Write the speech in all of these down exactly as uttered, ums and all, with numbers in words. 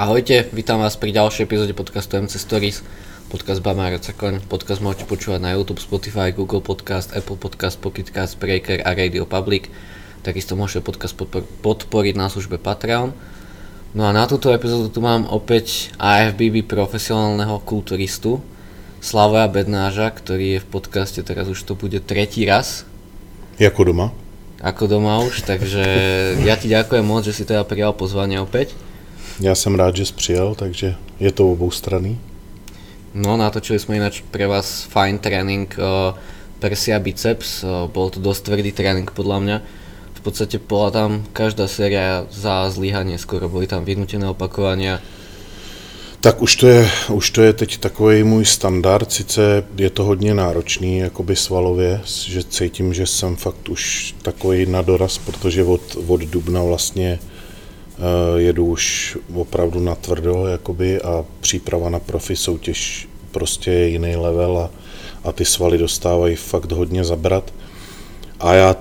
Ahojte, vítam vás pri ďalšej epizóde podcastu em cé Stories, podcast Bamára Caklen. Podcast môžete počúvať na YouTube, Spotify, Google Podcast, Apple Podcast, Pocketcast, Spreaker a Radio Public. Takisto môžete podcast podpor- podporiť na službe Patreon. No a na túto epizódu tu mám opäť á ef bé bé profesionálneho kulturistu Slavoja Bednáža, ktorý je v podcaste, teraz už to bude tretí raz. Ako doma. Ako doma už, takže ja ti ďakujem moc, že si teda prijal pozvanie opäť. Ja som rád, že si prijal, takže je to oboustranný. No, natočili sme ináč pre vás fajn tréning uh, Persia biceps, uh, bol to dosť tvrdý tréning podľa mňa. V podstate bola tam každá séria za zlyhanie, skoro boli tam vynútené opakovania. Tak už to je, už to je teď takový můj standard, sice je to hodně náročný, jakoby svalově, že cítím, že jsem fakt už takový na doraz, protože od, od dubna vlastně uh, jedu už opravdu na tvrdo, jakoby, a příprava na profi soutěž prostě je jiný level a, a ty svaly dostávají fakt hodně zabrat. A já,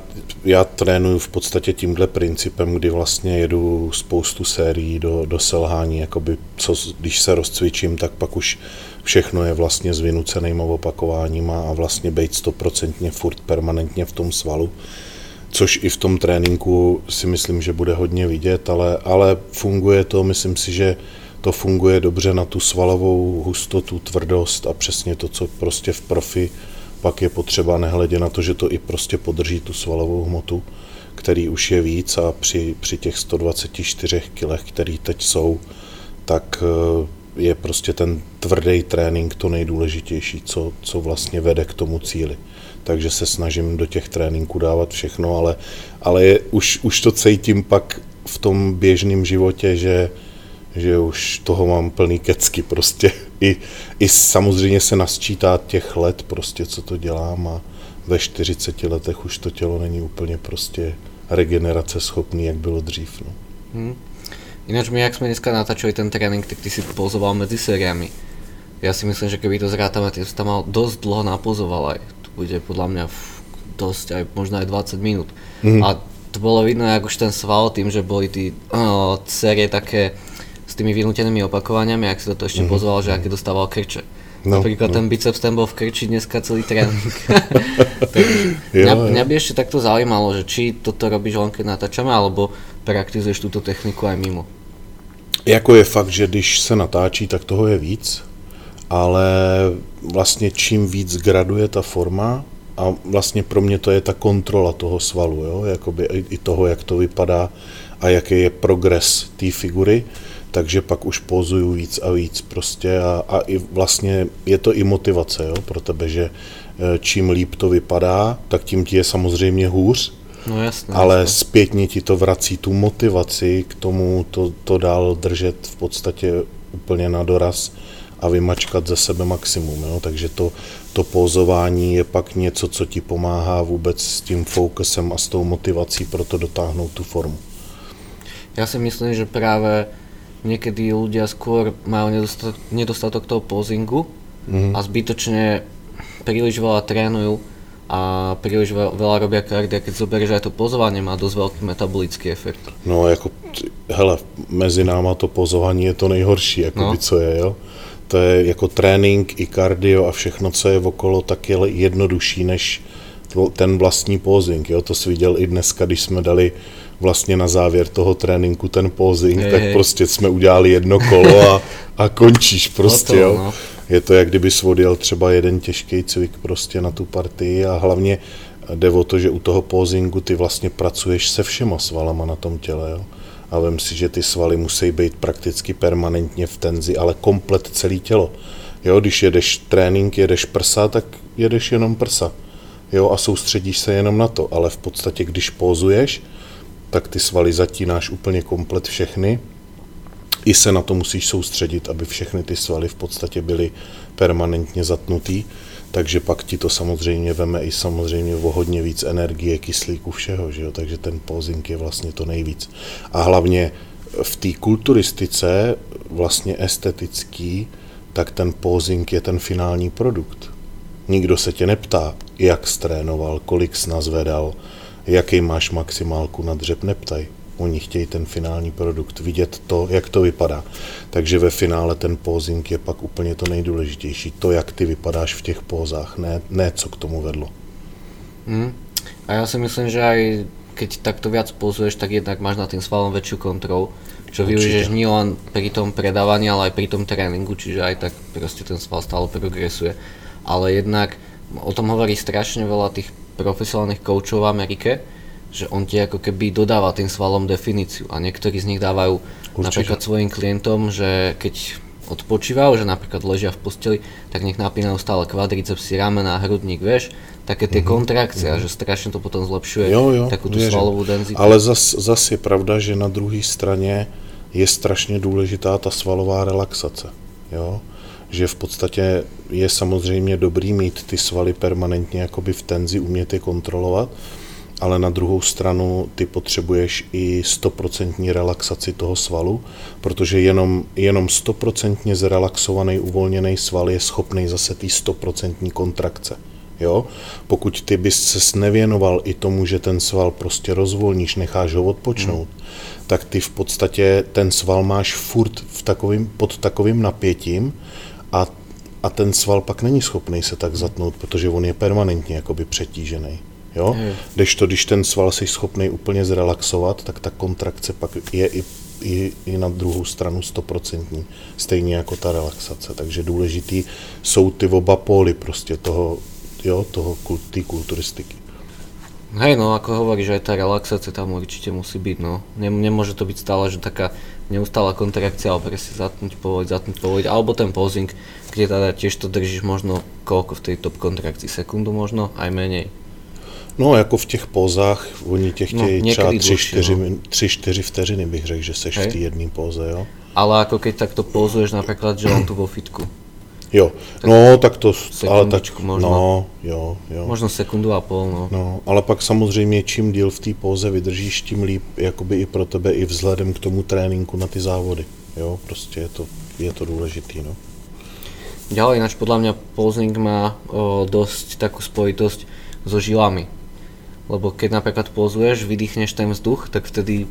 já trénuju v podstatě tímhle principem, kdy vlastně jedu spoustu sérií do, do selhání, jakoby co, když se rozcvičím, tak pak už všechno je vlastně s vynucenýma opakováníma a vlastně bejt stoprocentně furt permanentně v tom svalu, což i v tom tréninku si myslím, že bude hodně vidět, ale, ale funguje to, myslím si, že to funguje dobře na tu svalovou hustotu, tvrdost a přesně to, co prostě v profi pak je potřeba, nehledě na to, že to i prostě podrží tu svalovou hmotu, který už je víc a při, při těch sto dvacet čtyři kilech, který teď jsou, tak je prostě ten tvrdý trénink to nejdůležitější, co, co vlastně vede k tomu cíli. Takže se snažím do těch tréninků dávat všechno, ale, ale je, už, už to cítím pak v tom běžném životě, že že už toho mám plný kecky prostě. I, i samozřejmě se nasčítá těch let prostě, co to dělám, a ve čtyřiceti letech už to tělo není úplně prostě regenerace schopný, jak bylo dřív. No. Hmm. Ináč my, jak jsme dneska natáčeli ten trénink, tak ty si pouzoval mezi sériami. Ja si myslím, že keby to zrátame, ty si tam mal dosť dlho napozoval aj. To bude podľa mňa dosť, aj možno aj dvadsať minút. Hmm. A to bolo vidno, jak už ten sval, tým, že boli ty uh, série také s tými vynútenými opakovaniami, ak si to ešte mm-hmm. pozval, že aké dostával krče. No, Napríklad no. ten biceps ten bol v krči dneska celý tréning. mňa, mňa by ešte takto zaujímalo, že či toto robíš len keď natáčame, alebo praktizuješ túto techniku aj mimo? Jako je fakt, že když se natáčí, tak toho je víc, ale vlastně čím víc graduje ta forma, a vlastně pro mě to je ta kontrola toho svalu, jo? Jakoby i toho, jak to vypadá a jaký je progres té figury, takže pak už pózuju víc a víc prostě a, a i vlastně je to i motivace, jo, pro tebe, že čím líp to vypadá, tak tím ti je samozřejmě hůř, no jasné, ale jasné. Zpětně ti to vrací tu motivaci k tomu to, to dál držet v podstatě úplně na doraz a vymačkat ze sebe maximum, jo, takže to, to pózování je pak něco, co ti pomáhá vůbec s tím focusem a s tou motivací pro to dotáhnout tu formu. Já si myslím, že právě niekedy ľudia skôr majú nedostatok, nedostatok toho pozingu mm. a zbytočne príliš veľa trénujú a príliš veľa robia kardia, keď zoberieš aj to pozovanie, má dosť veľký metabolický efekt. No ako, hele, mezi náma to pozovanie je to nejhorší, akoby no. co je, jo? To je jako trénink i kardio a všechno, co je okolo, tak je jednodušší než ten vlastní pózing, jo, to jsi viděl i dneska, když jsme dali vlastně na závěr toho tréninku ten pózing, tak hej. Prostě jsme udělali jedno kolo a, a končíš prostě, jo. No. Je to, jak kdyby jsi odjel třeba jeden těžký cvik prostě na tu partii a hlavně jde o to, že u toho pózingu ty vlastně pracuješ se všema svalama na tom těle, jo. A vem si, že ty svaly musí být prakticky permanentně v tenzi, ale komplet celé tělo, jo, když jedeš trénink, jedeš prsa, tak jedeš jenom prsa. Jo, a soustředíš se jenom na to, ale v podstatě, když pózuješ, tak ty svaly zatínáš úplně komplet všechny. I se na to musíš soustředit, aby všechny ty svaly v podstatě byly permanentně zatnutý, takže pak ti to samozřejmě veme i samozřejmě o hodně víc energie, kyslíku, všeho, že jo? Takže ten pózing je vlastně to nejvíc. A hlavně v té kulturistice, vlastně estetický, tak ten pózing je ten finální produkt. Nikdo se tě neptá, jak strénoval, kolik jsi nazvedal, jaký máš maximálku na dřep, neptaj. Oni chtějí ten finální produkt, vidět to, jak to vypadá. takže ve finále ten pózing je pak úplně to nejdůležitější. To, jak ty vypadáš v těch pózách, ne, ne co k tomu vedlo. Mm. A já si myslím, že aj keď takto viac pozuješ, tak jednak máš nad tým svalom väčšiu kontrolu, čo využiješ nielen pri tom predávaní, ale aj pri tom tréningu, čiže aj tak proste ten sval stále progresuje. Ale jednak o tom hovorí strašne veľa tých profesionálnych koučov v Amerike, že on ti ako keby dodáva tým svalom definíciu a niektorí z nich dávajú určite napríklad svojim klientom, že keď odpočívajú, že napríklad ležia v posteli, tak nech napínajú stále kvadricepsy, ramena, hrudník, vieš, také tie mm-hmm. kontrakcie, mm-hmm. že strašne to potom zlepšuje jo, jo, takú tú svalovú denzitu. Ale zas, zas je pravda, že na druhé straně je strašně důležitá ta svalová relaxace, jo? Že v podstatě je samozřejmě dobrý mít ty svaly permanentně jakoby v tenzi, umět je kontrolovat, ale na druhou stranu ty potřebuješ i stoprocentní relaxaci toho svalu, protože jenom, jenom stoprocentně zrelaxovaný, uvolněný sval je schopný zase té stoprocentní kontrakce. Jo? Pokud ty bys se nevěnoval i tomu, že ten sval prostě rozvolníš, necháš ho odpočnout, mm. tak ty v podstatě ten sval máš furt v takovým, pod takovým napětím a, a ten sval pak není schopný se tak zatnout, protože on je permanentně jakoby přetížený. Jo? Mm. Kdežto, když ten sval jsi schopný úplně zrelaxovat, tak ta kontrakce pak je i, i, i na druhou stranu stoprocentní, stejně jako ta relaxace. Takže důležitý jsou ty oba póly prostě toho, jo, toho, tej kulturistiky. Hej, no ako hovoríš, aj tá relaxácia tam určite musí byť, no. Nemôže to byť stále, že taká neustála kontrakcia, ale presne zatnúť, povoliť, zatnúť, povoliť, alebo ten pausing, kde teda tiež to držíš možno koľko v tej top kontrakcii, sekundu možno, aj menej. No, jako v těch pózách, oni tě chtějí no, třeba tři čtyři vteřiny, bych řekl, že seš hej v té jedné póze, jo. Ale ako keď takto pózuješ napríklad, že len tu vo fitku. Jo, tak no tak to, ale tak, možno, no, jo, jo. Možno sekundu a pol, no. No, ale pak samozřejmě čím díl v té póze vydržíš, tím líp, jakoby i pro tebe, i vzhledem k tomu tréninku na ty závody, jo, prostě je to, je to důležitý, no. Ďalej, ináč podľa mňa posing má o, dosť takú spojitosť so žilami, lebo keď napríklad pozuješ, vydýchneš ten vzduch, tak vtedy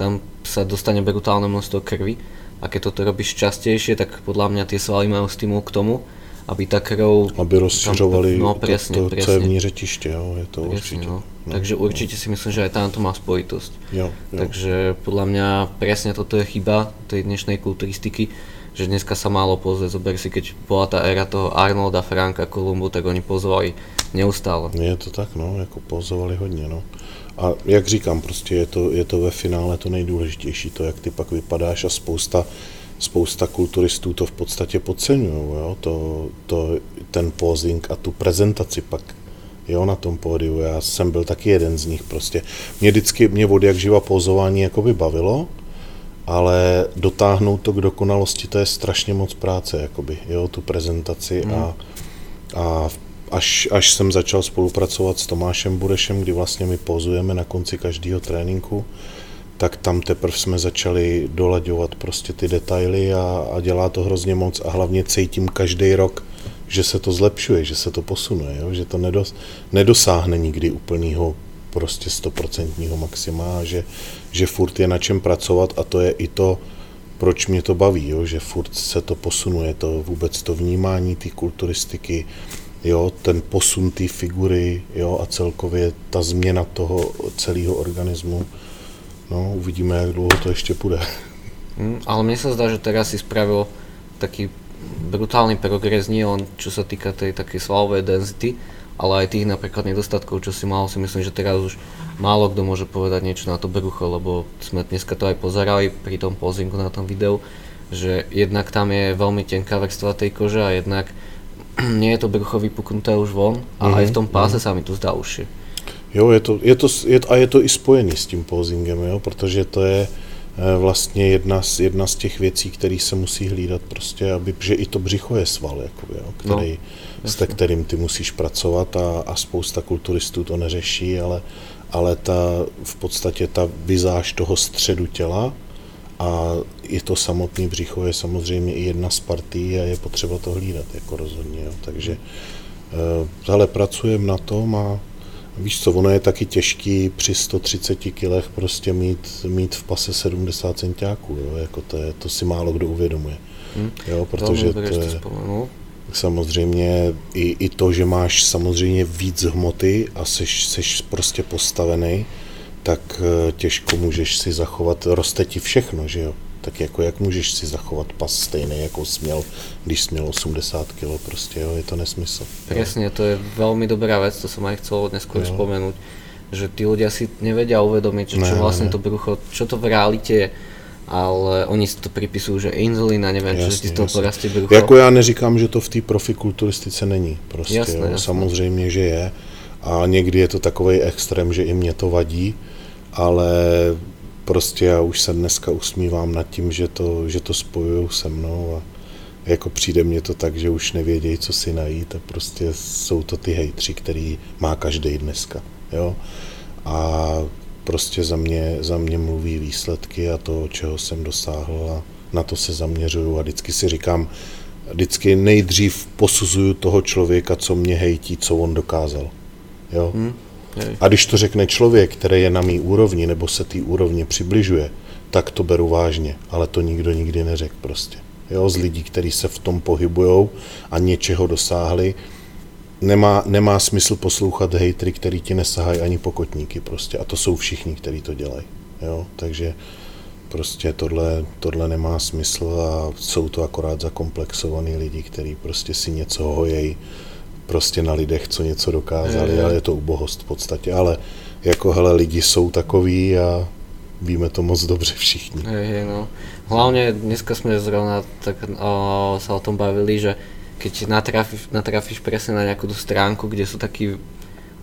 tam sa dostane brutálne množstvo krvi. A keď toto robíš častejšie, tak podľa mňa tie svaly majú stimul k tomu, aby tá krv... Aby rozširovali no, presne, to, to cévní řetiště, jo, je to presne, určite. No. No, takže určite no. si myslím, že aj tam to má spojitosť. Jo, jo. Takže podľa mňa presne toto je chyba tej dnešnej kulturistiky, že dneska sa málo pozuje. Zober si, keď bola tá éra toho Arnolda, Franka, Kolumbu, tak oni pozovali neustále. Je to tak, no, jako pozovali hodně, no. A jak říkám, prostě je to, je to ve finále to nejdůležitější, to, jak ty pak vypadáš a spousta, spousta kulturistů to v podstatě podceňují, to, to, ten posing a tu prezentaci pak, jo, na tom pódiu, já jsem byl taky jeden z nich prostě. Mě vždycky, mě od jak živa pózování jakoby bavilo, ale dotáhnout to k dokonalosti, to je strašně moc práce, jakoby, jo, tu prezentaci hmm. a, a Až, až jsem začal spolupracovat s Tomášem Burešem, kdy vlastně my pozujeme na konci každého tréninku, tak tam teprve jsme začali dolaďovat prostě ty detaily a, a dělá to hrozně moc a hlavně cítím každý rok, že se to zlepšuje, že se to posune, jo? Že to nedos, nedosáhne nikdy úplného prostě stoprocentního maxima, že, že furt je na čem pracovat a to je i to, proč mě to baví, jo? Že furt se to posunuje, to vůbec to vnímání té kulturistiky, jo, ten posun té figury, jo, a celkově ta změna toho celého organismu. No, uvidíme, jak dlouho to ještě půjde. Mm, ale mne sa zdá, že teraz si spravil taký brutálny progres, nie len čo sa týka tej takej svalovej density, ale aj tých napríklad nedostatkov, čo si mal, si myslím, že teraz už málo kto môže povedať niečo na to brucho, lebo sme dneska to aj pozerali pri tom pozingu na tom videu, že jednak tam je veľmi tenká vrstva tej kože a jednak nie je to brucho vypuknuté už von a mm-hmm. aj v tom páse mm-hmm. sa mi to zdá uši. Jo, je to, je to, je, a je to i spojený s tím posingem, jo, protože to je e, vlastně jedna z, jedna z těch věcí, které se musí hlídat prostě, aby, že i to břicho je sval, jakoby, jo, který, no, s te, kterým ty musíš pracovat a, a spousta kulturistů to neřeší, ale, ale ta, v podstatě ta vizáž toho středu těla a je to samotný břicho je samozřejmě i jedna z partí a je potřeba to hlídat, jako rozhodně, jo. Takže hele, pracujeme na tom a, Víš co, ono je taky těžký při sto třiceti kilech prostě mít, mít v pase sedmdesát centiáků, jo, jako to, je, to si málo kdo uvědomuje, hmm. jo, protože to, to je samozřejmě i, i to, že máš samozřejmě víc hmoty a seš, seš prostě postavený, tak těžko můžeš si zachovat, roste ti všechno, že jo, tak jako jak můžeš si zachovat pas stejný, jako směl, když směl osmdesát kilogramů, prostě jo, je to nesmysl. Presne, to je veľmi dobrá vec, to som aj chcel neskôr spomenúť, že tí ľudia si nevedia uvedomiť, čo, ne, čo vlastne ne. to brucho, čo to v realite je, ale oni si to pripisujú, že inzulína, neviem, jasne, čo si z toho porastie brucho. Jako ja neříkám, že to v té profikulturistice není, prostě jasne, jo, jasne. Samozřejmě, že je a někdy je to takovej extrém, že i mě to vadí, ale prostě já už se dneska usmívám nad tím, že to, že to spojujou se mnou a jako přijde mě to tak, že už nevědějí, co si najít a prostě jsou to ty hejtři, který má každej dneska, jo. A prostě za mě, za mě mluví výsledky a to, čeho jsem dosáhl a na to se zaměřuju a vždycky si říkám, vždycky nejdřív posuzuju toho člověka, co mě hejtí, co on dokázal, jo. Hmm. A když to řekne člověk, který je na mý úrovni nebo se té úrovni přibližuje, tak to beru vážně, ale to nikdo nikdy neřekl prostě. Jo, z lidí, kteří se v tom pohybujou a něčeho dosáhli, nemá, nemá smysl poslouchat hejtry, který ti nesahají ani pokotníky prostě. A to jsou všichni, kteří to dělají. Jo, takže prostě tohle, tohle nemá smysl a jsou to akorát zakomplexovaný lidi, kteří prostě si něco hojejí. Prostě na lidech, co něco dokázali, ale je to ubohost v podstatě, ale jako hele, lidi jsou takoví a víme to moc dobře všichni. Je, je, no. Hlavne dneska jsme zrovna tak o, sa o tom bavili, že keď natrafíš, natrafíš presne na nejakú tú stránku, kde sú takí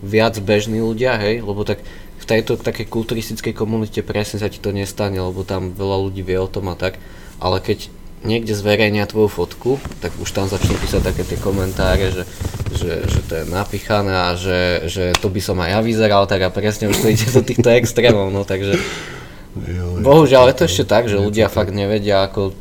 viac bežní ľudia, hej, lebo tak v tejto takej kulturistickej komunite presne sa ti to nestane, lebo tam veľa ľudí vie o tom a tak, ale keď niekde zverejnia tvoju fotku, tak už tam začnú písať také tie komentáre, že, že, že to je napichané a že, že to by som aj ja vyzeral, tak a presne už to ide do týchto extrémov, no takže bohužiaľ je to ešte tak, že ľudia fakt nevedia, ako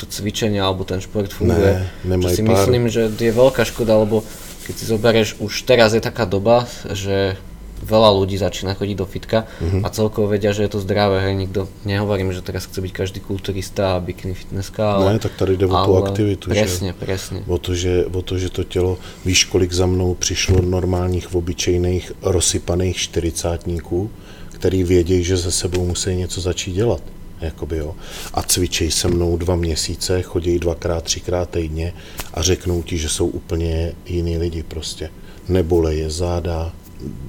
to cvičenie alebo ten šport funguje, čo si myslím, že je veľká škoda, lebo keď si zoberieš, už teraz je taká doba, že veľa ľudí začína chodiť do fitka mm-hmm. a celkovo vedia, že je to zdravé, hej, nikto, nehovorím, že teraz chce byť každý kulturista a bikini fitnesska, ale... Ne, tak tady jde o tú aktivitu, presne, že? Presne, o to, že, o to, že to telo, víš, kolik za mnou prišlo normálnych, obyčejných, rozsypaných štyridsiatníků, ktorí vědí, že za sebou musí něco začít dělat, jakoby jo. A cvičej se mnou dva měsíce, chodí dvakrát, třikrát týdně a řeknou ti, že jsou úplně jiní lidi prostě. Neboleje záda,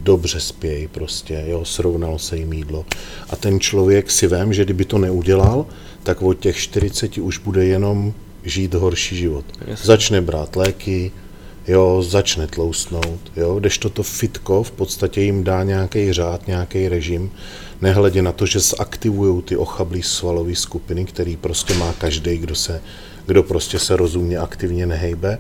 dobře spěj prostě, jo, srovnalo se jim jídlo. A ten člověk si vem, že kdyby to neudělal, tak od těch štyridsiatich už bude jenom žít horší život. Jasne. Začne brát léky, jo, začne tloustnout, jo, kdežto to fitko v podstatě jim dá nějaký řád, nějaký režim, nehledě na to, že zaktivují ty ochablý svalové skupiny, který prostě má každý, kdo se, kdo prostě se rozumně aktivně nehejbe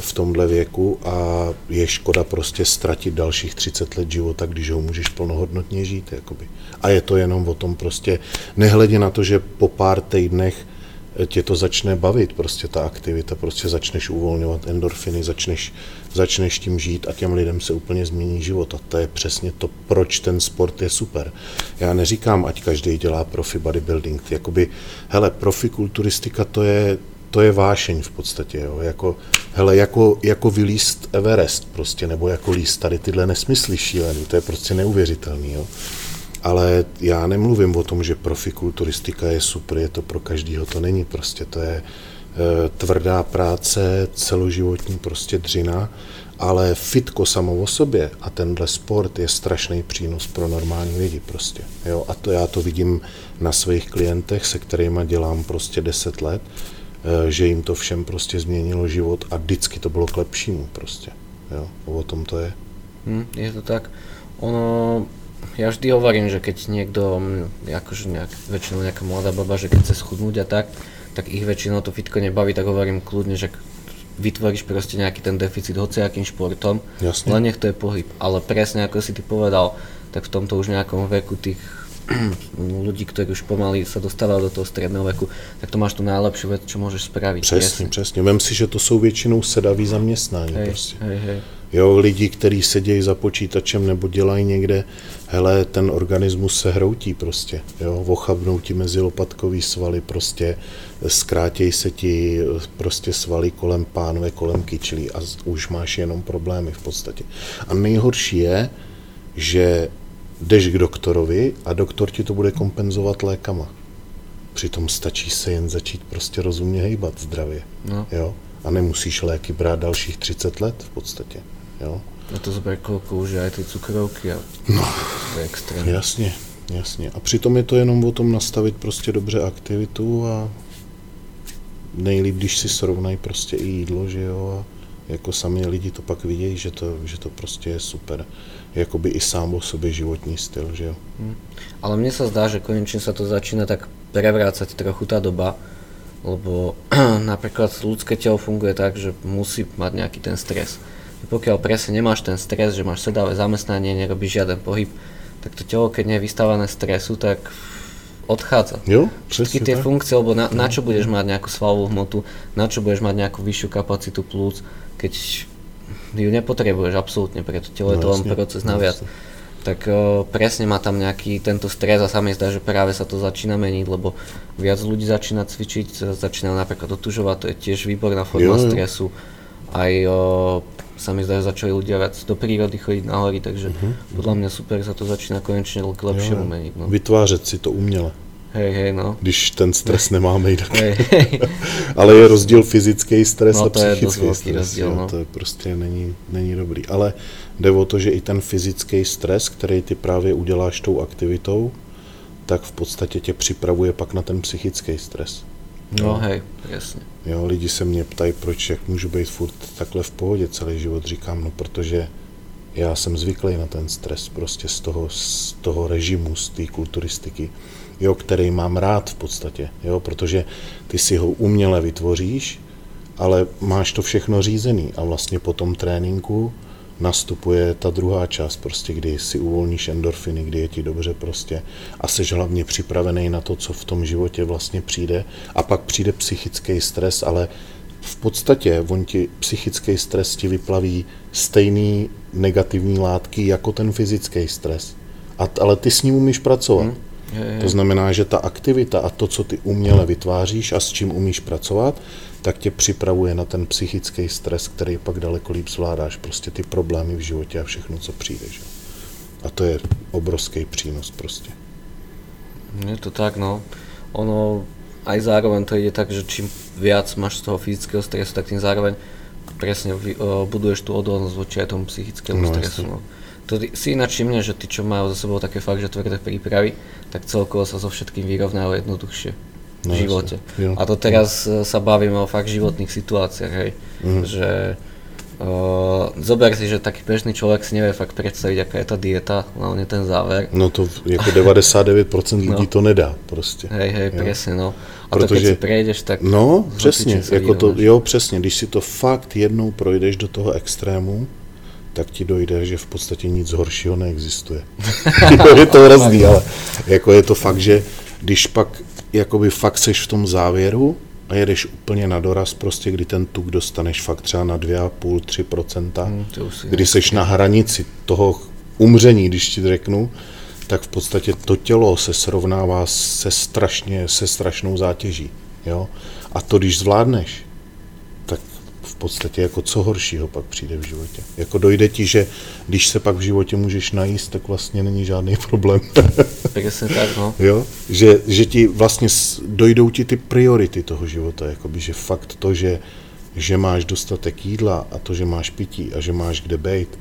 v tomhle věku a je škoda prostě ztratit dalších třicet let života, když ho můžeš plnohodnotně žít, jakoby. A je to jenom o tom prostě, nehledě na to, že po pár týdnech tě to začne bavit, prostě ta aktivita, prostě začneš uvolňovat endorfiny, začneš, začneš tím žít a těm lidem se úplně změní život a to je přesně to, proč ten sport je super. Já neříkám, ať každý dělá profi bodybuilding, jakoby, hele, profi kulturistika to je to je vášeň v podstatě, jo, jako, hele, jako, jako vylíst Everest prostě, nebo jako líst tady tyhle nesmysly šílený, to je prostě neuvěřitelný, jo. Ale já nemluvím o tom, že profikulturistika je super, je to pro každýho, to není prostě, to je e, tvrdá práce, celoživotní prostě dřina, ale fitko samo o sobě a tenhle sport je strašný přínos pro normální lidi prostě, jo, a to já to vidím na svých klientech, se kterýma dělám prostě deset let, že jim to všem prostě změnilo život a vždycky to bylo k lepšímu prostě, jo, o tom to je. Hmm, je to tak, ono, ja vždy hovorím, že keď niekto, akože nejak, väčšinou nejaká mladá baba, že keď chce schudnúť a tak, tak ich väčšinou to fitko nebaví, tak hovorím kľudne, že vytvoríš proste nejaký ten deficit hociakým športom, jasne. Len nech to je pohyb, ale presne ako si ty povedal, tak v tomto už nejakom veku tých ľudí, ktorí už pomaly sa dostávajú do toho stredného veku, tak to máš tú najlepšiu vec, čo môžeš spraviť. Presne, presne. Vem si, že to sú väčšinou sedaví zamestnání. Hej, hej, hej. Jo, lidi, kteří sedějí za počítačem nebo dělají někde, hele, ten organismus se hroutí prostě, jo, ochabnou ti mezilopatkový svaly prostě, zkrátěj se ti prostě svaly kolem pánve, kolem kyčlí a už máš jenom problémy v podstatě. A nejhorší je, že jdeš k doktorovi a doktor ti to bude kompenzovat lékama. Přitom stačí se jen začít prostě rozumně hejbat zdravě, no. Jo, a nemusíš léky brát dalších třicet let v podstatě, jo. A to zbere kolkou, že aj ty cukrovky a no, to je extrém. Jasně, jasně. A přitom je to jenom o tom nastavit prostě dobře aktivitu a nejlíp, když si srovnají prostě i jídlo, že jo, a jako sami lidi to pak vidějí, že to, že to prostě je super. Jakoby i sám o sobě životní styl, že jo. Hmm. Ale mne sa zdá, že konečne sa to začína tak prevrácať trochu tá doba, lebo napríklad ľudské telo funguje tak, že musí mať nejaký ten stres. Pokiaľ presne nemáš ten stres, že máš sedavé zamestnanie, nerobíš žiaden pohyb, tak to telo, keď nie je vystavané stresu, tak odchádza. Jo, všetky tie tak funkcie, lebo na, na čo budeš mať nejakú svalovú hmotu, na čo budeš mať nejakú vyššiu kapacitu plúc, keď ju nepotrebuješ absolútne, preto telo je to len proces naviac. Tak o, presne má tam nejaký tento stres a sa mi zdá, že práve sa to začína meniť, lebo viac ľudí začína cvičiť, začína napríklad otužovať, to je tiež výborná forma jo, stresu. Aj o, sa mi zdá, že začali ľudia viac do prírody chodiť na hory, takže uh-huh. podľa mňa super sa to začína konečne k lepšiemu meniť. No. Vytvářet si to uměle. Hej, hej, no. Když ten stres nemáme jinak. Hej, hej. Ale je rozdíl fyzický stres no, a psychický stres. Rozdíl, no. No, to prostě není, není dobrý. Ale jde o to, že i ten fyzický stres, který ty právě uděláš tou aktivitou, tak v podstatě tě připravuje pak na ten psychický stres. No, no hej, jasně. Jo, lidi se mě ptají, proč jak můžu být furt takhle v pohodě celý život, říkám, no protože já jsem zvyklý na ten stres prostě z toho, z toho režimu, z té kulturistiky, jo, který mám rád v podstatě, jo, protože ty si ho uměle vytvoříš, ale máš to všechno řízený a vlastně po tom tréninku nastupuje ta druhá část, prostě, kdy si uvolníš endorfiny, kdy je ti dobře prostě a seš hlavně připravený na to, co v tom životě vlastně přijde a pak přijde psychický stres, ale v podstatě on ti, psychický stres ti vyplaví stejný negativní látky jako ten fyzický stres, a, ale ty s ním umíš pracovat. Hmm. To znamená, že ta aktivita a to, co ty uměle vytváříš a s čím umíš pracovat, tak tě připravuje na ten psychický stres, který pak daleko líp zvládáš, prostě ty problémy v životě a všechno, co přijde. Že? A to je obrovský přínos prostě. Je to tak, no. Ono aj zároveň to ide tak, že čím viac máš z toho fyzického stresu, tak tým zároveň presne buduješ tú odolnosť voči aj tomu psychickému no, stresu. No. To si ináč všimne, že tí, čo majú za sebou také fakt, že tvrdé prípravy, tak celkovo sa so všetkým vyrovnajú jednoduchšie v no, živote. Jo. A to teraz jo. sa bavíme o fakt životných situáciách, hej. Mm. Že uh, zober si, že taký bežný človek si nevie fakt predstaviť, aká je tá dieta, hlavne ten záver. No to jako devadesát devět procent lidí no. to nedá prostě. Hej, hej, jo. presne, no. A protože, to keď si prejdeš, tak... No, presne, jako to, jo, presne, když si to fakt jednou projdeš do toho extrému, tak ti dojde, že v podstatě nic horšího neexistuje. Je to hrozný, ale jako je to fakt, že když pak jakoby fakt seš v tom závěru a jedeš úplně na doraz, prostě kdy ten tuk dostaneš fakt třeba na dvě celé pět až tři procenta, hmm, kdy seš na hranici toho umření, když ti řeknu, tak v podstatě to tělo se srovnává se, strašně, se strašnou zátěží. Jo? A to když zvládneš, v podstatě jako co horšího pak přijde v životě. Jako dojde ti, že když se pak v životě můžeš najíst, tak vlastně není žádný problém. Přesně tak, no. Jo? Že, že ti vlastně dojdou ti ty priority toho života, jakoby, že fakt to, že, že máš dostatek jídla a to, že máš pití a že máš kde bejt,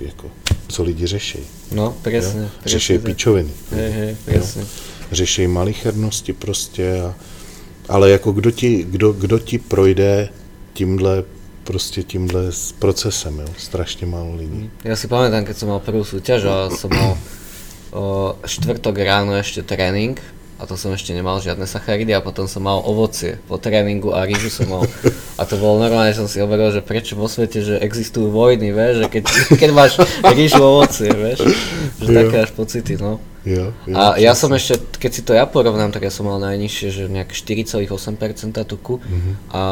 jako co lidi řeší. No, přesně. Řeší pičoviny. Hej, hej, přesně. Řeší malichernosti prostě, a, ale jako kdo ti, kdo, kdo ti projde tímhle, prostě tímhle s procesem, jo, strašně málo lidí. Ja si pamätám, keď som mal prvú súťaž a som mal o, štvrtok ráno ešte tréning a to som ešte nemal žiadne sacharidy a potom som mal ovocie po tréningu a ryžu som mal. A to bolo normálne, som si overil, že prečo vo svete, že existujú vojny, vieš, že keď, keď máš ryžu, ovocie, vieš, že yeah. také až pocity, no. Yeah, yeah, a ja som ešte, keď si to ja porovnám, tak ja som mal najnižšie, že nejak štyri celé osem percenta tuku mm-hmm. a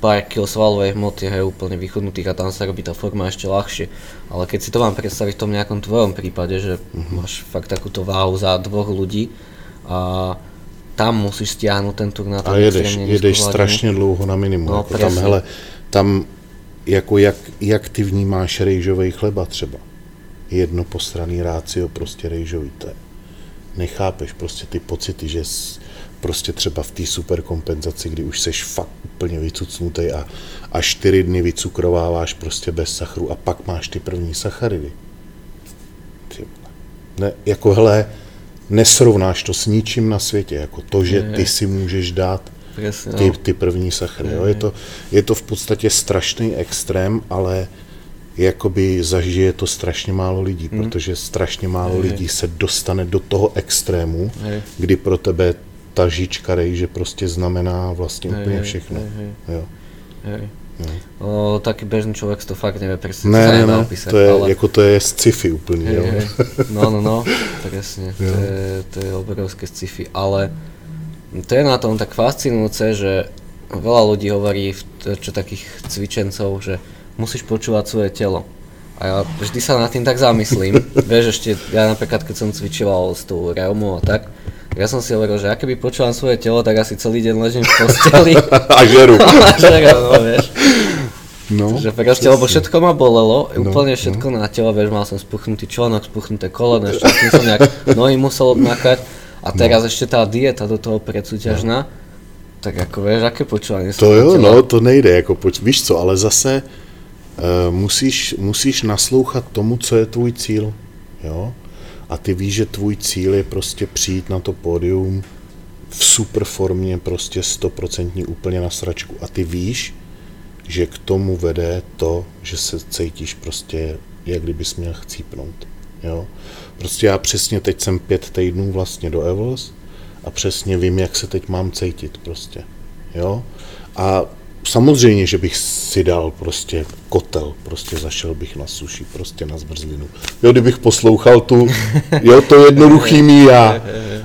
pár kil svalovej hmoty, hej, úplne vychudnutých a tam sa robí tá forma ešte ľahšie. Ale keď si to vám predstaviť v tom nejakom tvojom prípade, že máš fakt takúto váhu za dvoch ľudí a tam musíš stiahnuť ten tuk na ten extrémne nízko hladinu. A jedeš, jedeš strašne dlouho na minimum. No, jako tam, hele, tam jako jak, jak ty vnímáš rejžovej chleba třeba? Jedno postraný rácio prostě rejžový, to je. Nechápeš prostě ty pocity, že jsi, prostě třeba v té superkompenzaci, kdy už seš fakt úplně vycucnutej a, a čtyři dny vycukrováváš prostě bez sachru a pak máš ty první sacharidy. Ne, jako hele, nesrovnáš to s ničím na světě, jako to, že ty si můžeš dát ty, ty první sachry. Jo? Je to, je to v podstatě strašný extrém, ale jakoby zažije to strašně málo lidí, hmm. protože strašně málo lidí se dostane do toho extrému, kdy pro tebe ta žička rejže prostě znamená vlastně úplně všechno. Jo. No, taký bežný človek to fakt nevie presne ne, ne, opísať, to je, ale... ako to je sci-fi úplne, jo. No, no, no, presne, to je, to je obrovské sci-fi, ale to je na tom tak fascinujúce, že veľa ľudí hovorí, čo takých cvičencov, že musíš počúvať svoje telo. A ja vždy sa nad tým tak zamyslím, vieš, ešte ja napríklad, keď som cvičoval s tou reumou a tak, ja som si hovoril, že akoby počúvam svoje telo, tak asi celý deň ležím v posteli a žeru. A žeru, no vieš. No, že proste, lebo všetko ma bolelo, no, úplne všetko no. na telo, vieš, mal som spuchnutý členok, spuchnuté koleno, ešte som nejak nohy musel obmakať a teraz no. ešte tá dieta do toho predsúťažná, no. tak ako vieš, aké počúvanie to jo, no to nejde, ako poč- víš co, ale zase uh, musíš, musíš naslouchat tomu, co je tvůj cíl, jo? A ty víš, že tvůj cíl je prostě přijít na to pódium v super formě, prostě sto procent úplně na sračku. A ty víš, že k tomu vede to, že se cítíš prostě, jak kdybys měl chcípnout. Jo? Prostě já přesně teď jsem pět týdnů vlastně do Evos a přesně vím, jak se teď mám cítit prostě. Jo? A samozřejmě, že bych si dal prostě kotel, prostě zašel bych na suši, prostě na zmrzlinu. Jo, kdybych poslouchal tu, jo, to jednoduchý mý já,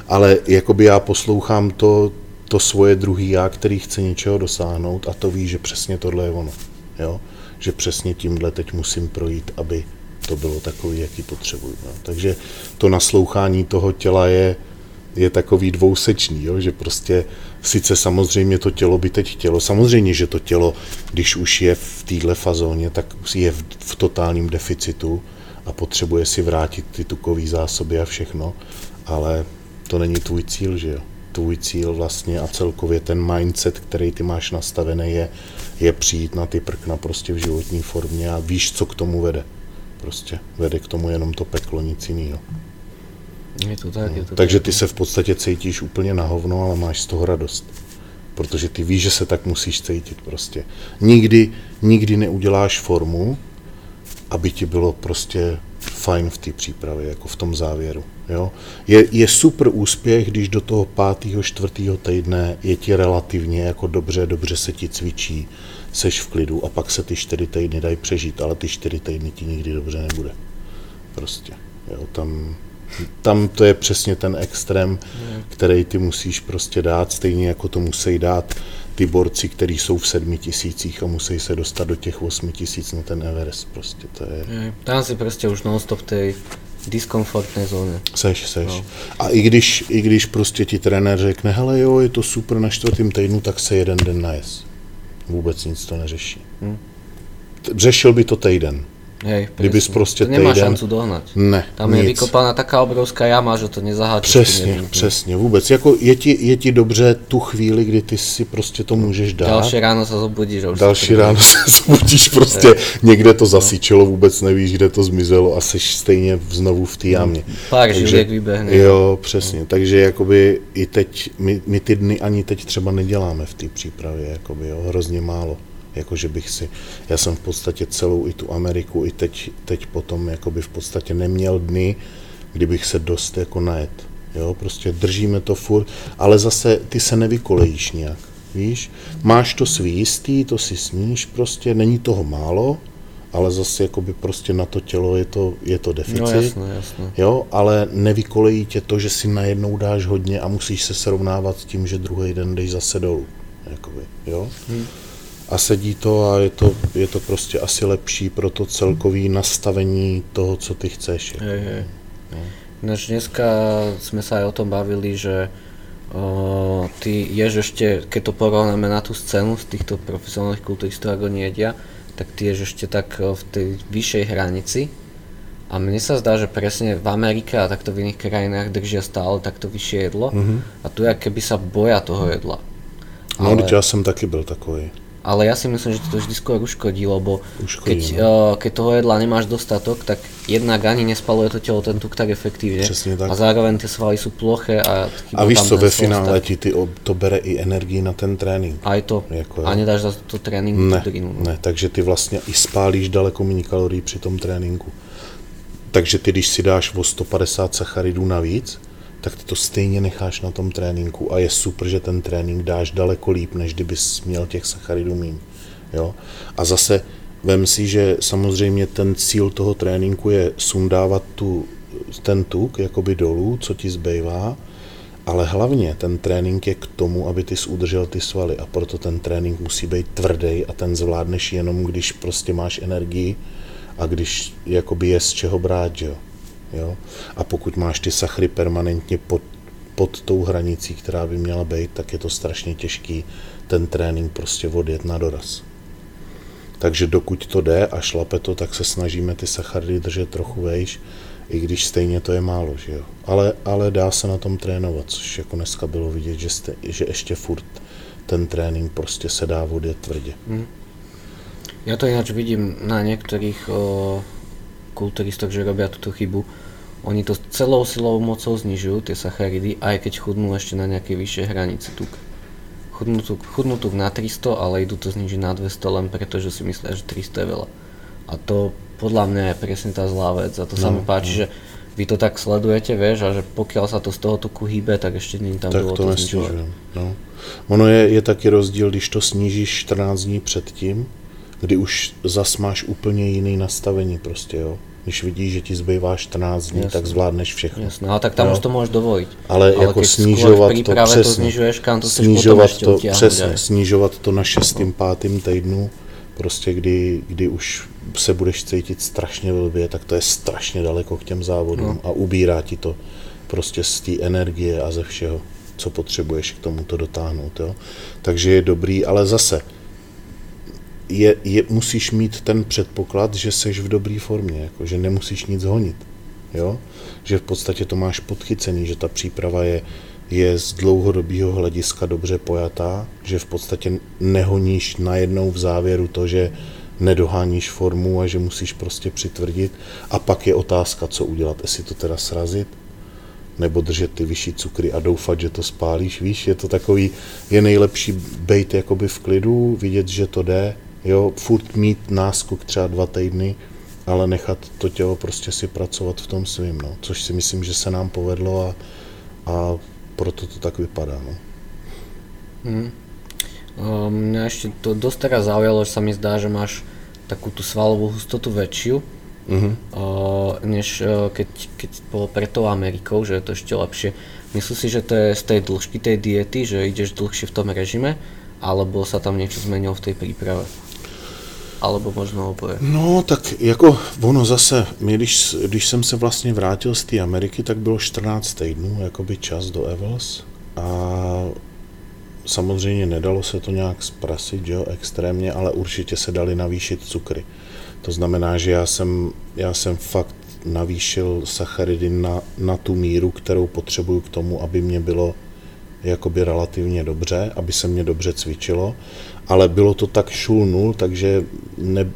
ale jakoby já poslouchám to, to svoje druhý já, který chce něčeho dosáhnout a to ví, že přesně tohle je ono, jo, že přesně tímhle teď musím projít, aby to bylo takový, jaký potřebuji, no. Takže to naslouchání toho těla je je takový dvousečný, jo? Že prostě sice samozřejmě to tělo by teď chtělo, samozřejmě, že to tělo, když už je v téhle fazóně, tak je v, v totálním deficitu a potřebuje si vrátit ty tukové zásoby a všechno, ale to není tvůj cíl, že jo? Tvůj cíl vlastně a celkově ten mindset, který ty máš nastavený, je, je přijít na ty prkna prostě v životní formě a víš, co k tomu vede. Prostě vede k tomu jenom to peklo, nic jiného. Je to tak, je to takže tak. Ty se v podstatě cítíš úplně na hovno, ale máš z toho radost. Protože ty víš, že se tak musíš cítit prostě. Nikdy, nikdy neuděláš formu, aby ti bylo prostě fajn v té přípravě, jako v tom závěru. Jo? Je, je super úspěch, když do toho pátého, čtvrtého týdne je ti relativně jako dobře, dobře se ti cvičí, seš v klidu a pak se ty čtyři týdny dají přežít, ale ty čtyři týdny ti nikdy dobře nebude. Prostě, jo, tam... Tam to je přesně ten extrém, který ty musíš prostě dát, stejně jako to musí dát ty borci, kteří jsou v sedmi tisících a musí se dostat do těch osmi tisíc na ten Everest, prostě to je... Tam si prostě už non-stop v té diskomfortné zóně. Seš, seš. No. A i když, i když prostě ti trenér řekne, hele jo, je to super na čtvrtým týdnu, tak se jeden den najez. Vůbec nic to neřeší. Hmm. Řešil by to týden. Hej, kdybys prostě týden... Nemá šancu dohnat. Ne, tam je nic. Vykopaná taká obrovská jama, že to nezaháčíš. Přesně, přesně, vůbec. Jako je ti, je ti dobře tu chvíli, kdy ty si prostě to můžeš dát. Další ráno se zobudíš. Další ráno se zobudíš, prostě někde to zasyčilo, vůbec nevíš, kde to zmizelo a seš stejně znovu v té jamě. Pár žilek vybehne. Jo, přesně, no. Takže jakoby i teď, my, my ty dny ani teď třeba neděláme v té přípravě, jakoby, jo, hrozně málo. Jakože bych si, já jsem v podstatě celou i tu Ameriku, i teď, teď potom jakoby v podstatě neměl dny, kdybych se dost jako najet, jo, prostě držíme to furt, ale zase ty se nevykolejíš nějak, víš, máš to svý jistý, to si sníš prostě, není toho málo, ale zase jakoby prostě na to tělo je to, je to deficit, no, jasné, jasné. Jo, ale nevykolejí tě to, že si najednou dáš hodně a musíš se srovnávat s tím, že druhý den jdeš zase dolů, jakoby, jo. Hmm. a sedí to a je to, je to prostě asi lepší pro to celkový nastavení toho, co ty chceš. Hej, hej. No. Dneska sme sa aj o tom bavili, že o, ty ješ ešte, keď to porovnáme na tú scénu z týchto profesionálnych kulturistov, ako nejedia, tak ty ješ ešte tak v tej vyššej hranici. A mne sa zdá, že presne v Amerike a takto v iných krajinách držia stále takto vyššie jedlo. Mm-hmm. A tu je keby sa boja toho jedla. No, ale, ja som taky byl takový. Ale ja si myslím, že to vždy skôr uškodí, lebo uškodí, keď, uh, keď toho jedla nemáš dostatok, tak jednak ani nespaluje to telo ten tuk tak efektívne. Tak. A zároveň tie svaly sú ploché a chýba. A víš co, ve finále ti ty, to bere i energii na ten trénink. Aj to. Jako, a nedáš za to tréninku ne, drinu. Ne, takže ty vlastne i spálíš daleko méně kalorií pri tom tréninku. Takže ty, když si dáš o sto padesát sacharidů navíc, tak ty to stejně necháš na tom tréninku a je super, že ten trénink dáš daleko líp, než kdybys měl těch sacharidů míň. Jo? A zase vem si, že samozřejmě ten cíl toho tréninku je sundávat tu, ten tuk jakoby dolů, co ti zbývá, ale hlavně ten trénink je k tomu, aby ty udržel ty svaly a proto ten trénink musí být tvrdý a ten zvládneš jenom, když prostě máš energii a když jakoby je z čeho brát, jo. Jo? A pokud máš ty sachry permanentně pod, pod tou hranicí, která by měla být, tak je to strašně těžký ten trénink prostě odjet na doraz. Takže dokud to jde a šlape to, tak se snažíme ty sachary držet trochu vejš, i když stejně to je málo, že jo. Ale, ale dá se na tom trénovat, což jako dneska bylo vidět, že, jste, že ještě furt ten trénink prostě se dá odjet tvrdě. Hmm. Ja to ináč vidím na niektorých o, kulturistoch, že robia túto chybu. Oni to celou silou mocou znižujú, tie sacharidy, aj keď chudnú ešte na nejakej vyššej hranici tuk. Chudnú tuk, chudnú tuk na tristo, ale idú to znižiť na dvesto len preto, že si myslia, že tristo je veľa. A to podľa mňa je presne tá zlá vec a to sa mi páči, že vy to tak sledujete, vieš, a že pokiaľ sa to z toho tuku hýbe, tak ešte nie tam tak bolo to, to znižovať. No. Ono je, je taký rozdiel, když to snížiš štrnásť dní předtím, kdy už zas máš úplně jiný nastavení prostě, jo. Když vidíš, že ti zbývá štrnásť dní, jasne, tak zvládneš všechno. Jasne, ale tak tam jo? Už to môžeš dovoliť. Ale, ale jako snižovat to, přesně, to snižuješ, kam to snižovat chceš potom to, přesně, snižovat to na šestým, pátým týdnu, prostě kdy, kdy už se budeš cítit strašně blbě, tak to je strašně daleko k těm závodům no. A ubírá ti to prostě z té energie a ze všeho, co potřebuješ k tomu to dotáhnout, jo. Takže je dobrý, ale zase, Je, je, musíš mít ten předpoklad, že seš v dobré formě, jako, že nemusíš nic honit, jo? Že v podstatě to máš podchycený, že ta příprava je, je z dlouhodobého hlediska dobře pojatá, že v podstatě nehoníš najednou v závěru to, že nedoháníš formu a že musíš prostě přitvrdit a pak je otázka, co udělat, jestli to teda srazit, nebo držet ty vyšší cukry a doufat, že to spálíš, víš, je to takový, je nejlepší bejt jakoby v klidu, vidět, že to jde, jo, furt mít náskok třeba dva týdny, ale nechat to tělo prostě si pracovat v tom svým, no, což si myslím, že se nám povedlo a, a proto to tak vypadá, no. Hmm. Mňa ešte to dosť teraz zaujalo, že sa mi zdá, že máš takú tú svalovú hustotu väčšiu, uh-huh. uh, než uh, keď, keď bolo pre tou Amerikou, že je to ešte lepšie. Myslím si, že to je z tej dĺžky tej diety, že ideš dlhšie v tom režime, alebo sa tam niečo zmenilo v tej príprave? Alebo možno oboje. No tak jako ono zase, mě, když, když jsem se vlastně vrátil z té Ameriky, tak bylo štrnáct týdnů, jakoby čas do Evels a samozřejmě nedalo se to nějak zprasit, jo, extrémně, ale určitě se dali navýšit cukry. To znamená, že já jsem, já jsem fakt navýšil sacharidy na, na tu míru, kterou potřebuju k tomu, aby mě bylo jakoby relativně dobře, aby se mě dobře cvičilo, ale bylo to tak šul nul, takže ne,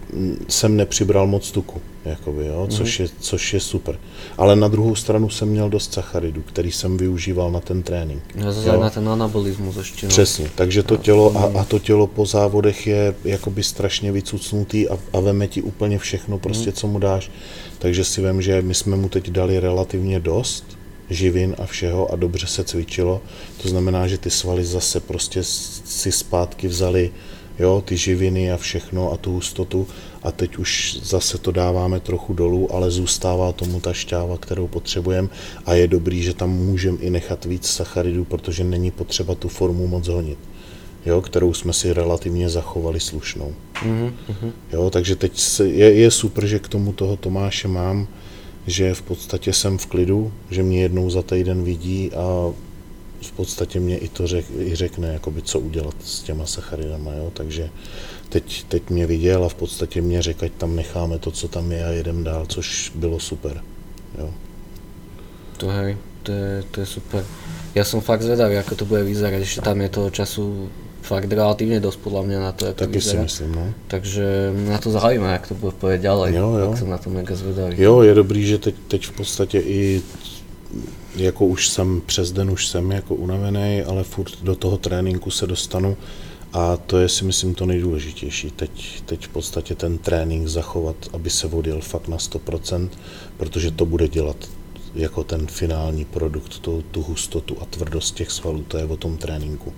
jsem nepřibral moc tuku, jakoby, jo, což, je, což je super. Ale na druhou stranu jsem měl dost sacharidů, který jsem využíval na ten trénink. No, zase na ten anabolismus ještě. Přesně, takže to tělo a, a to tělo po závodech je jakoby strašně vycucnutý a, a veme ti úplně všechno, prostě, co mu dáš. Takže si vem, že my jsme mu teď dali relativně dost živin a všeho a dobře se cvičilo. To znamená, že ty svaly zase prostě si zpátky vzali, jo, ty živiny a všechno a tu hustotu a teď už zase to dáváme trochu dolů, ale zůstává tomu ta šťáva, kterou potřebujeme a je dobrý, že tam můžeme i nechat víc sacharidů, protože není potřeba tu formu moc honit. jo, kterou jsme si relativně zachovali slušnou. Mm-hmm. Jo, takže teď je, je super, že k tomu toho Tomáše mám, že v podstatě jsem v klidu, že mě jednou za týden vidí a v podstatě mě i to řek, i řekne, jakoby, co udělat s těma sacharidama, jo, takže teď, teď mě viděl a v podstatě mě řekl, ať tam necháme to, co tam je a jedem dál, což bylo super, jo. To hej, to je, to je super. Ja som fakt zvedavý, ako to bude vyzerať, ešte tam je toho času fakt relatívne dosť podľa mňa na to, ako to vyzerá. Taky si myslím, no. Takže na to zaujímavé, jak to bude povedať ďalej, jo, jo. Tak som na to mega zvedavý. Jo, je dobrý, že teď, teď v podstatě i jako už jsem přes den už jsem jako unavený, ale furt do toho tréninku se dostanu a to je si myslím to nejdůležitější. Teď, teď v podstatě ten trénink zachovat, aby se odjel fakt na sto procent, protože to bude dělat jako ten finální produkt, tu, tu hustotu a tvrdost těch svalů, to je o tom tréninku.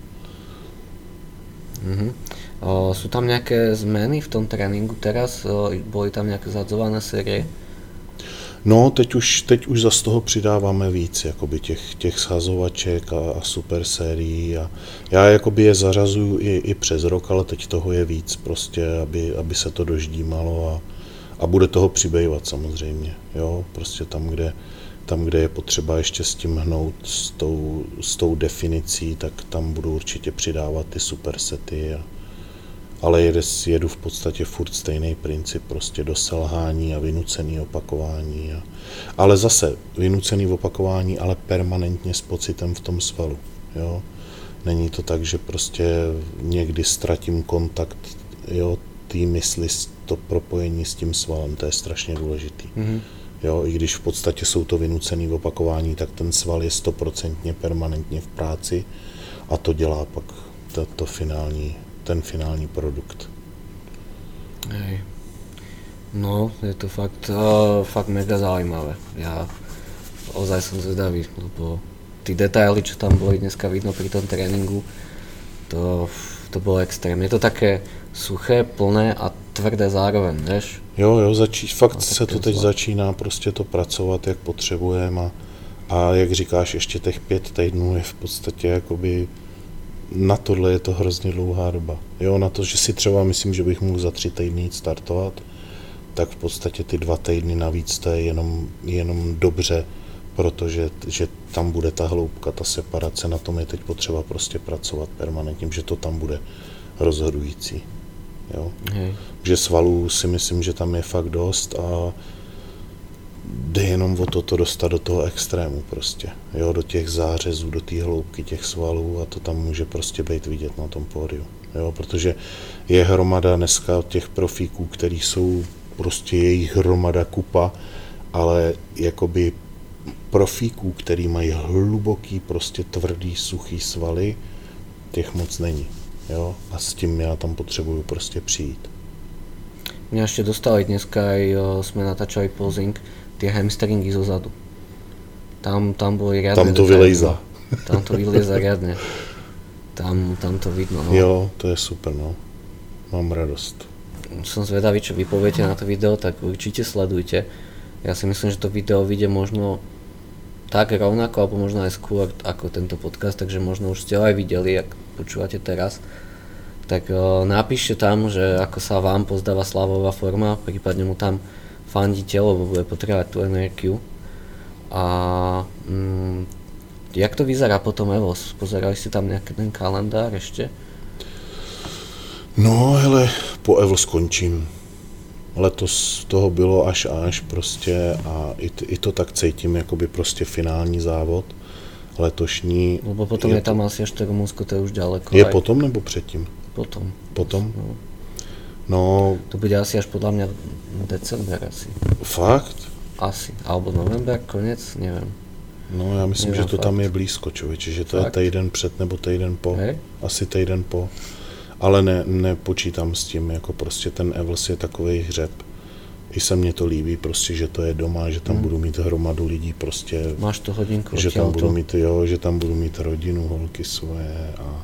Mm-hmm. O, sú tam nejaké zmeny v tom tréninku teraz? O, boli tam nejaké zadzované série? No, teď už, teď už zase toho přidáváme víc, jakoby těch, těch shazovaček a, a super sérií. A já jakoby je zařazuju i, i přes rok, ale teď toho je víc prostě, aby, aby se to doždímalo a, a bude toho přibývat samozřejmě. Jo, prostě tam, kde tam, kde je potřeba ještě s tím hnout, s tou, s tou definicí, tak tam budu určitě přidávat ty supersety. A, ale jedu, jedu v podstatě furt stejný princip, prostě do selhání a vynucený opakování. A, ale zase vynucený opakování, ale permanentně s pocitem v tom svalu. Jo? Není to tak, že prostě někdy ztratím kontakt, jo, ty mysli, to propojení s tím svalem, to je strašně důležitý. Mm-hmm. Jo, i když v podstatě jsou to vynucené opakování, tak ten sval je stoprocentně permanentně v práci a to dělá pak to, to finální, ten finální produkt. Hej. No, je to fakt, uh, fakt mega zaujímavé. Ja ozaj som zvedavý, lebo tí detaily, čo tam boli dneska vidno pri tom tréningu, to, to bolo extrémne. Je to také suché, plné a tvrdé zároveň, vieš? Jo, jo, začí, fakt se to teď začíná prostě to pracovat, jak potřebujeme a, a jak říkáš, ještě těch pět týdnů je v podstatě jakoby, na tohle je to hrozně dlouhá doba. Jo, na to, že si třeba myslím, že bych mohl za tři týdny jít startovat, tak v podstatě ty dva týdny navíc to je jenom, jenom dobře, protože že tam bude ta hloubka, ta separace, na tom je teď potřeba prostě pracovat permanentně, že to tam bude rozhodující. Jo. Že svalů si myslím, že tam je fakt dost a jde jenom o toto dostat do toho extrému prostě, jo, do těch zářezů, do té hloubky těch svalů a to tam může prostě být vidět na tom pódiu, jo, protože je hromada dneska těch profíků, který jsou prostě jejich hromada kupa, ale jakoby profíků, který mají hluboký, prostě tvrdý, suchý svaly, těch moc není. Jo, a s tím ja tam potrebujú proste přijít. Mňa ešte dostali dneska aj, o, sme natáčali posing, tie hamstringy zo zadu. Tam, tam boli riadne. Tam to vylejza. Tam to vylejza riadne. Tam, tam to vidno. No. Jo, to je super, no. Mám radosť. Som zvedavý, čo vy poviete na to video, tak určite sledujte. Ja si myslím, že to video vyjde možno tak rovnako, alebo možno aj skôr ako tento podcast, takže možno už ste aj videli, ak počúvate teraz. Tak o, napíšte tam, že ako sa vám pozdáva Slavová forma, prípadne mu tam fandíte, lebo bude potrebovať tú energiu. A mm, jak to vyzerá potom Evo? Pozerali ste tam nejaký ten kalendár ešte? No hele, po Evo skončím. Letos toho bylo až až prostě a i, t- i to tak cítím jakoby prostě finální závod letošní. Lebo potom je, je tam to, asi ještě Rumunsko, to je už daleko. Je aj potom nebo předtím? Potom. Potom? No. no. To bude asi až podle mě december asi. Fakt? Asi, alebo november, konec, nevím. No já myslím, nevím, že to fakt. Tam je blízko člověče, že to fakt? Je týden před nebo týden po, hey? Asi týden po. Ale ne, nepočítám s tím, jako prostě ten Evels je takovej hřeb. I se mně to líbí prostě, že to je doma, že tam hmm. budu mít hromadu lidí prostě. Máš to hodinku. Že tam budu mít, jo, že tam budu mít rodinu, holky svoje a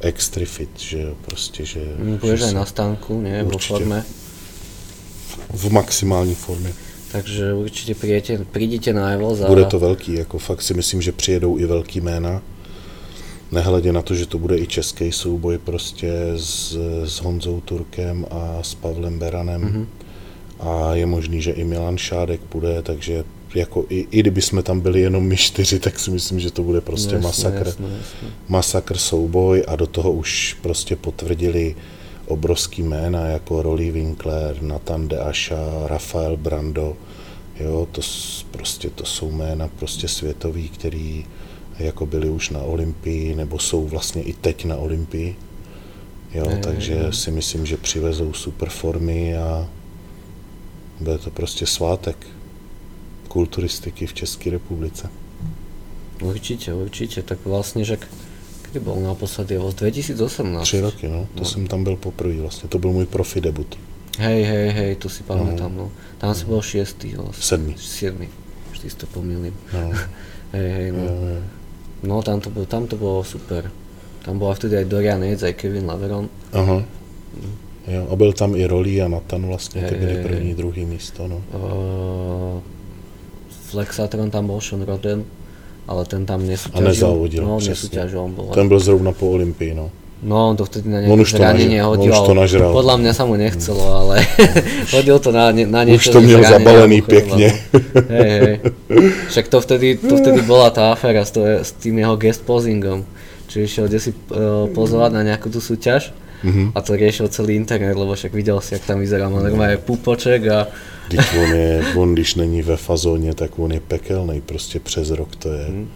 extra fit, že jo, prostě, že. Budeš aj na stánku, ne, vo forme. V maximální formě. Takže určitě přijete, přijdete na Evels. Bude to velký, jako fakt si myslím, že přijedou i velký jména. Nehledě na to, že to bude i český souboj prostě s, s Honzou Turkem a s Pavlem Beranem. Mm-hmm. A je možný, že i Milan Šádek bude, takže jako i, i kdyby jsme tam byli jenom my čtyři, tak si myslím, že to bude prostě jasne, masakr, jasne, jasne. masakr souboj a do toho už prostě potvrdili obrovský jména jako Rolly Winklar, Nathan De Asha, Rafael Brando. Jo, to, prostě, to jsou jména prostě světový, který jako byli už na Olympii, nebo jsou vlastně i teď na Olympii. Jo, je, takže je. si myslím, že přivezou super formy a bude to prostě svátek kulturistiky v České republice. Určitě, určitě. Tak vlastně, že kdy byl naposledy? dvetisícosemnásť. Tři roky, no. To no. jsem tam byl poprvé vlastně. To byl můj profi debut. Hej, hej, hej, to si pamätám, no. Tam no. si bol šiestý, vlastne. Sedmý. Siedmý. Už si to pomýlim. No. Hej, hej, no. No, no tam, to bolo, tam to bolo super. Tam bola vtedy aj Dorian Yates, aj Kevin Levrone. Aha. No. Jo, a byl tam i Rolly a Nathan vlastne, hey, ty byli první, hey, druhý místo, no. Uh, Flexatron tam bol Sean Roden, ale ten tam nesúťažil. A nezávodil, no, presne. Bol, ten bol zrovna po Olympii, no. No, on to vtedy na nejaké zranenie hodil, podľa mňa sa mu nechcelo, ale hodil to na, na niečo. Už to měl zabalený pekne. Hej, hej. Však to vtedy, to vtedy bola tá aféra s, to, s tým jeho guest posingom. Čiže išiel kde si uh, pozovať na nejakú tú súťaž mm-hmm. a to riešil celý internet, lebo však videl si, jak tam vyzerá, má normálne púpoček a... Když on je, on když není ve fazóne, tak on je pekelný, proste přes rok to je. Mm.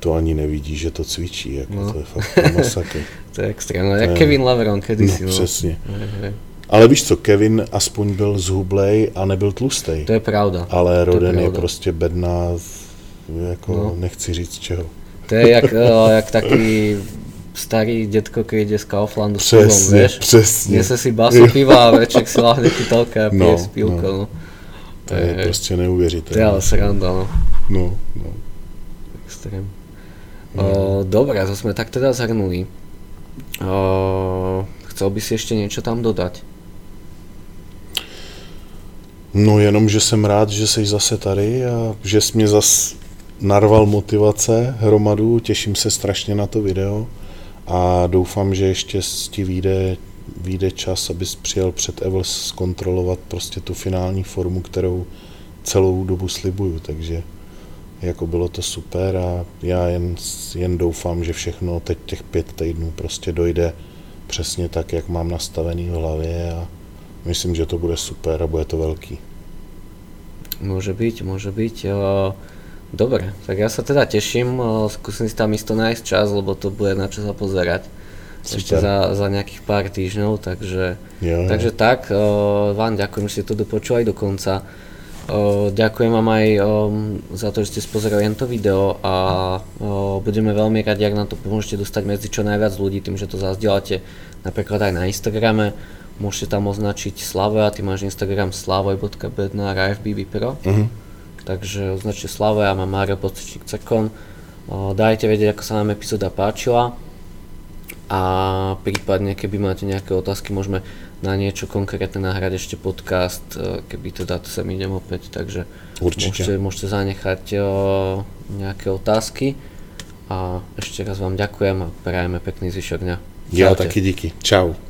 To ani nevidí, že to cvičí, jako no. To je fakt masakr. To je extra, no jak Kevin Levrone kedysi. No, no. Přesně. Ale víš co, Kevin aspoň byl zhublej a nebyl tlustej. To je pravda. Ale Roden je, je prostě bedná, jako no. Nechci říct čeho. To je jak, jak taky starý dětko, který jde z Kauflandu s pivou, víš? Přesně. Nese si basu piva a večer si láhne kytelka a pije no, s pivkou. No. No. To je, je prostě neuvěřitelné. To je ale sranda, no. No, no. Extrém. Uh, Dobre, to sme tak teda zhrnuli. Uh, chcel by si ešte niečo tam dodať? No jenom, že jsem rád, že jsi zase tady a že jsi mě zase narval motivace hromadu. Těším se strašně na to video a doufám, že ještě ti vyjde, vyjde čas, abys přijel před Evil zkontrolovat prostě tu finální formu, kterou celou dobu slibuju, takže... Jako bylo to super a já jen, jen doufám, že všechno teď těch pět týdnů prostě dojde přesně tak, jak mám nastavený v hlavě a myslím, že to bude super a bude to velký. Môže byť, môže byť. Dobre, tak ja sa teda teším, skúsim si tam isto nájsť čas, lebo to bude na čo sa pozerať. Super. Ešte za, za nejakých pár týždňov, takže, jo, takže jo. Tak, vám ďakujem, že ste to dopočúvali do konca. O, ďakujem vám aj o, za to, že ste spozerali to video a o, budeme veľmi radi, ak nám to pomôžete dostať medzi čo najviac ľudí, tým, že to zazdielate napríklad aj na Instagrame. Môžete tam označiť Slavoja, ty máš Instagram slavoj bodka b d n a r a f b b p r o, uh-huh. Takže označte Slavoja, mám Mário pocitík Cekon. O, dajte vedieť, ako sa nám epizóda páčila a prípadne, keby máte nejaké otázky, môžeme na niečo konkrétne nahrať ešte podcast, keby teda to sem idem opäť, takže môžete, môžete zanechať o, nejaké otázky a ešte raz vám ďakujem a prajeme pekný zvyšok dňa. Ja taky díky. Čau.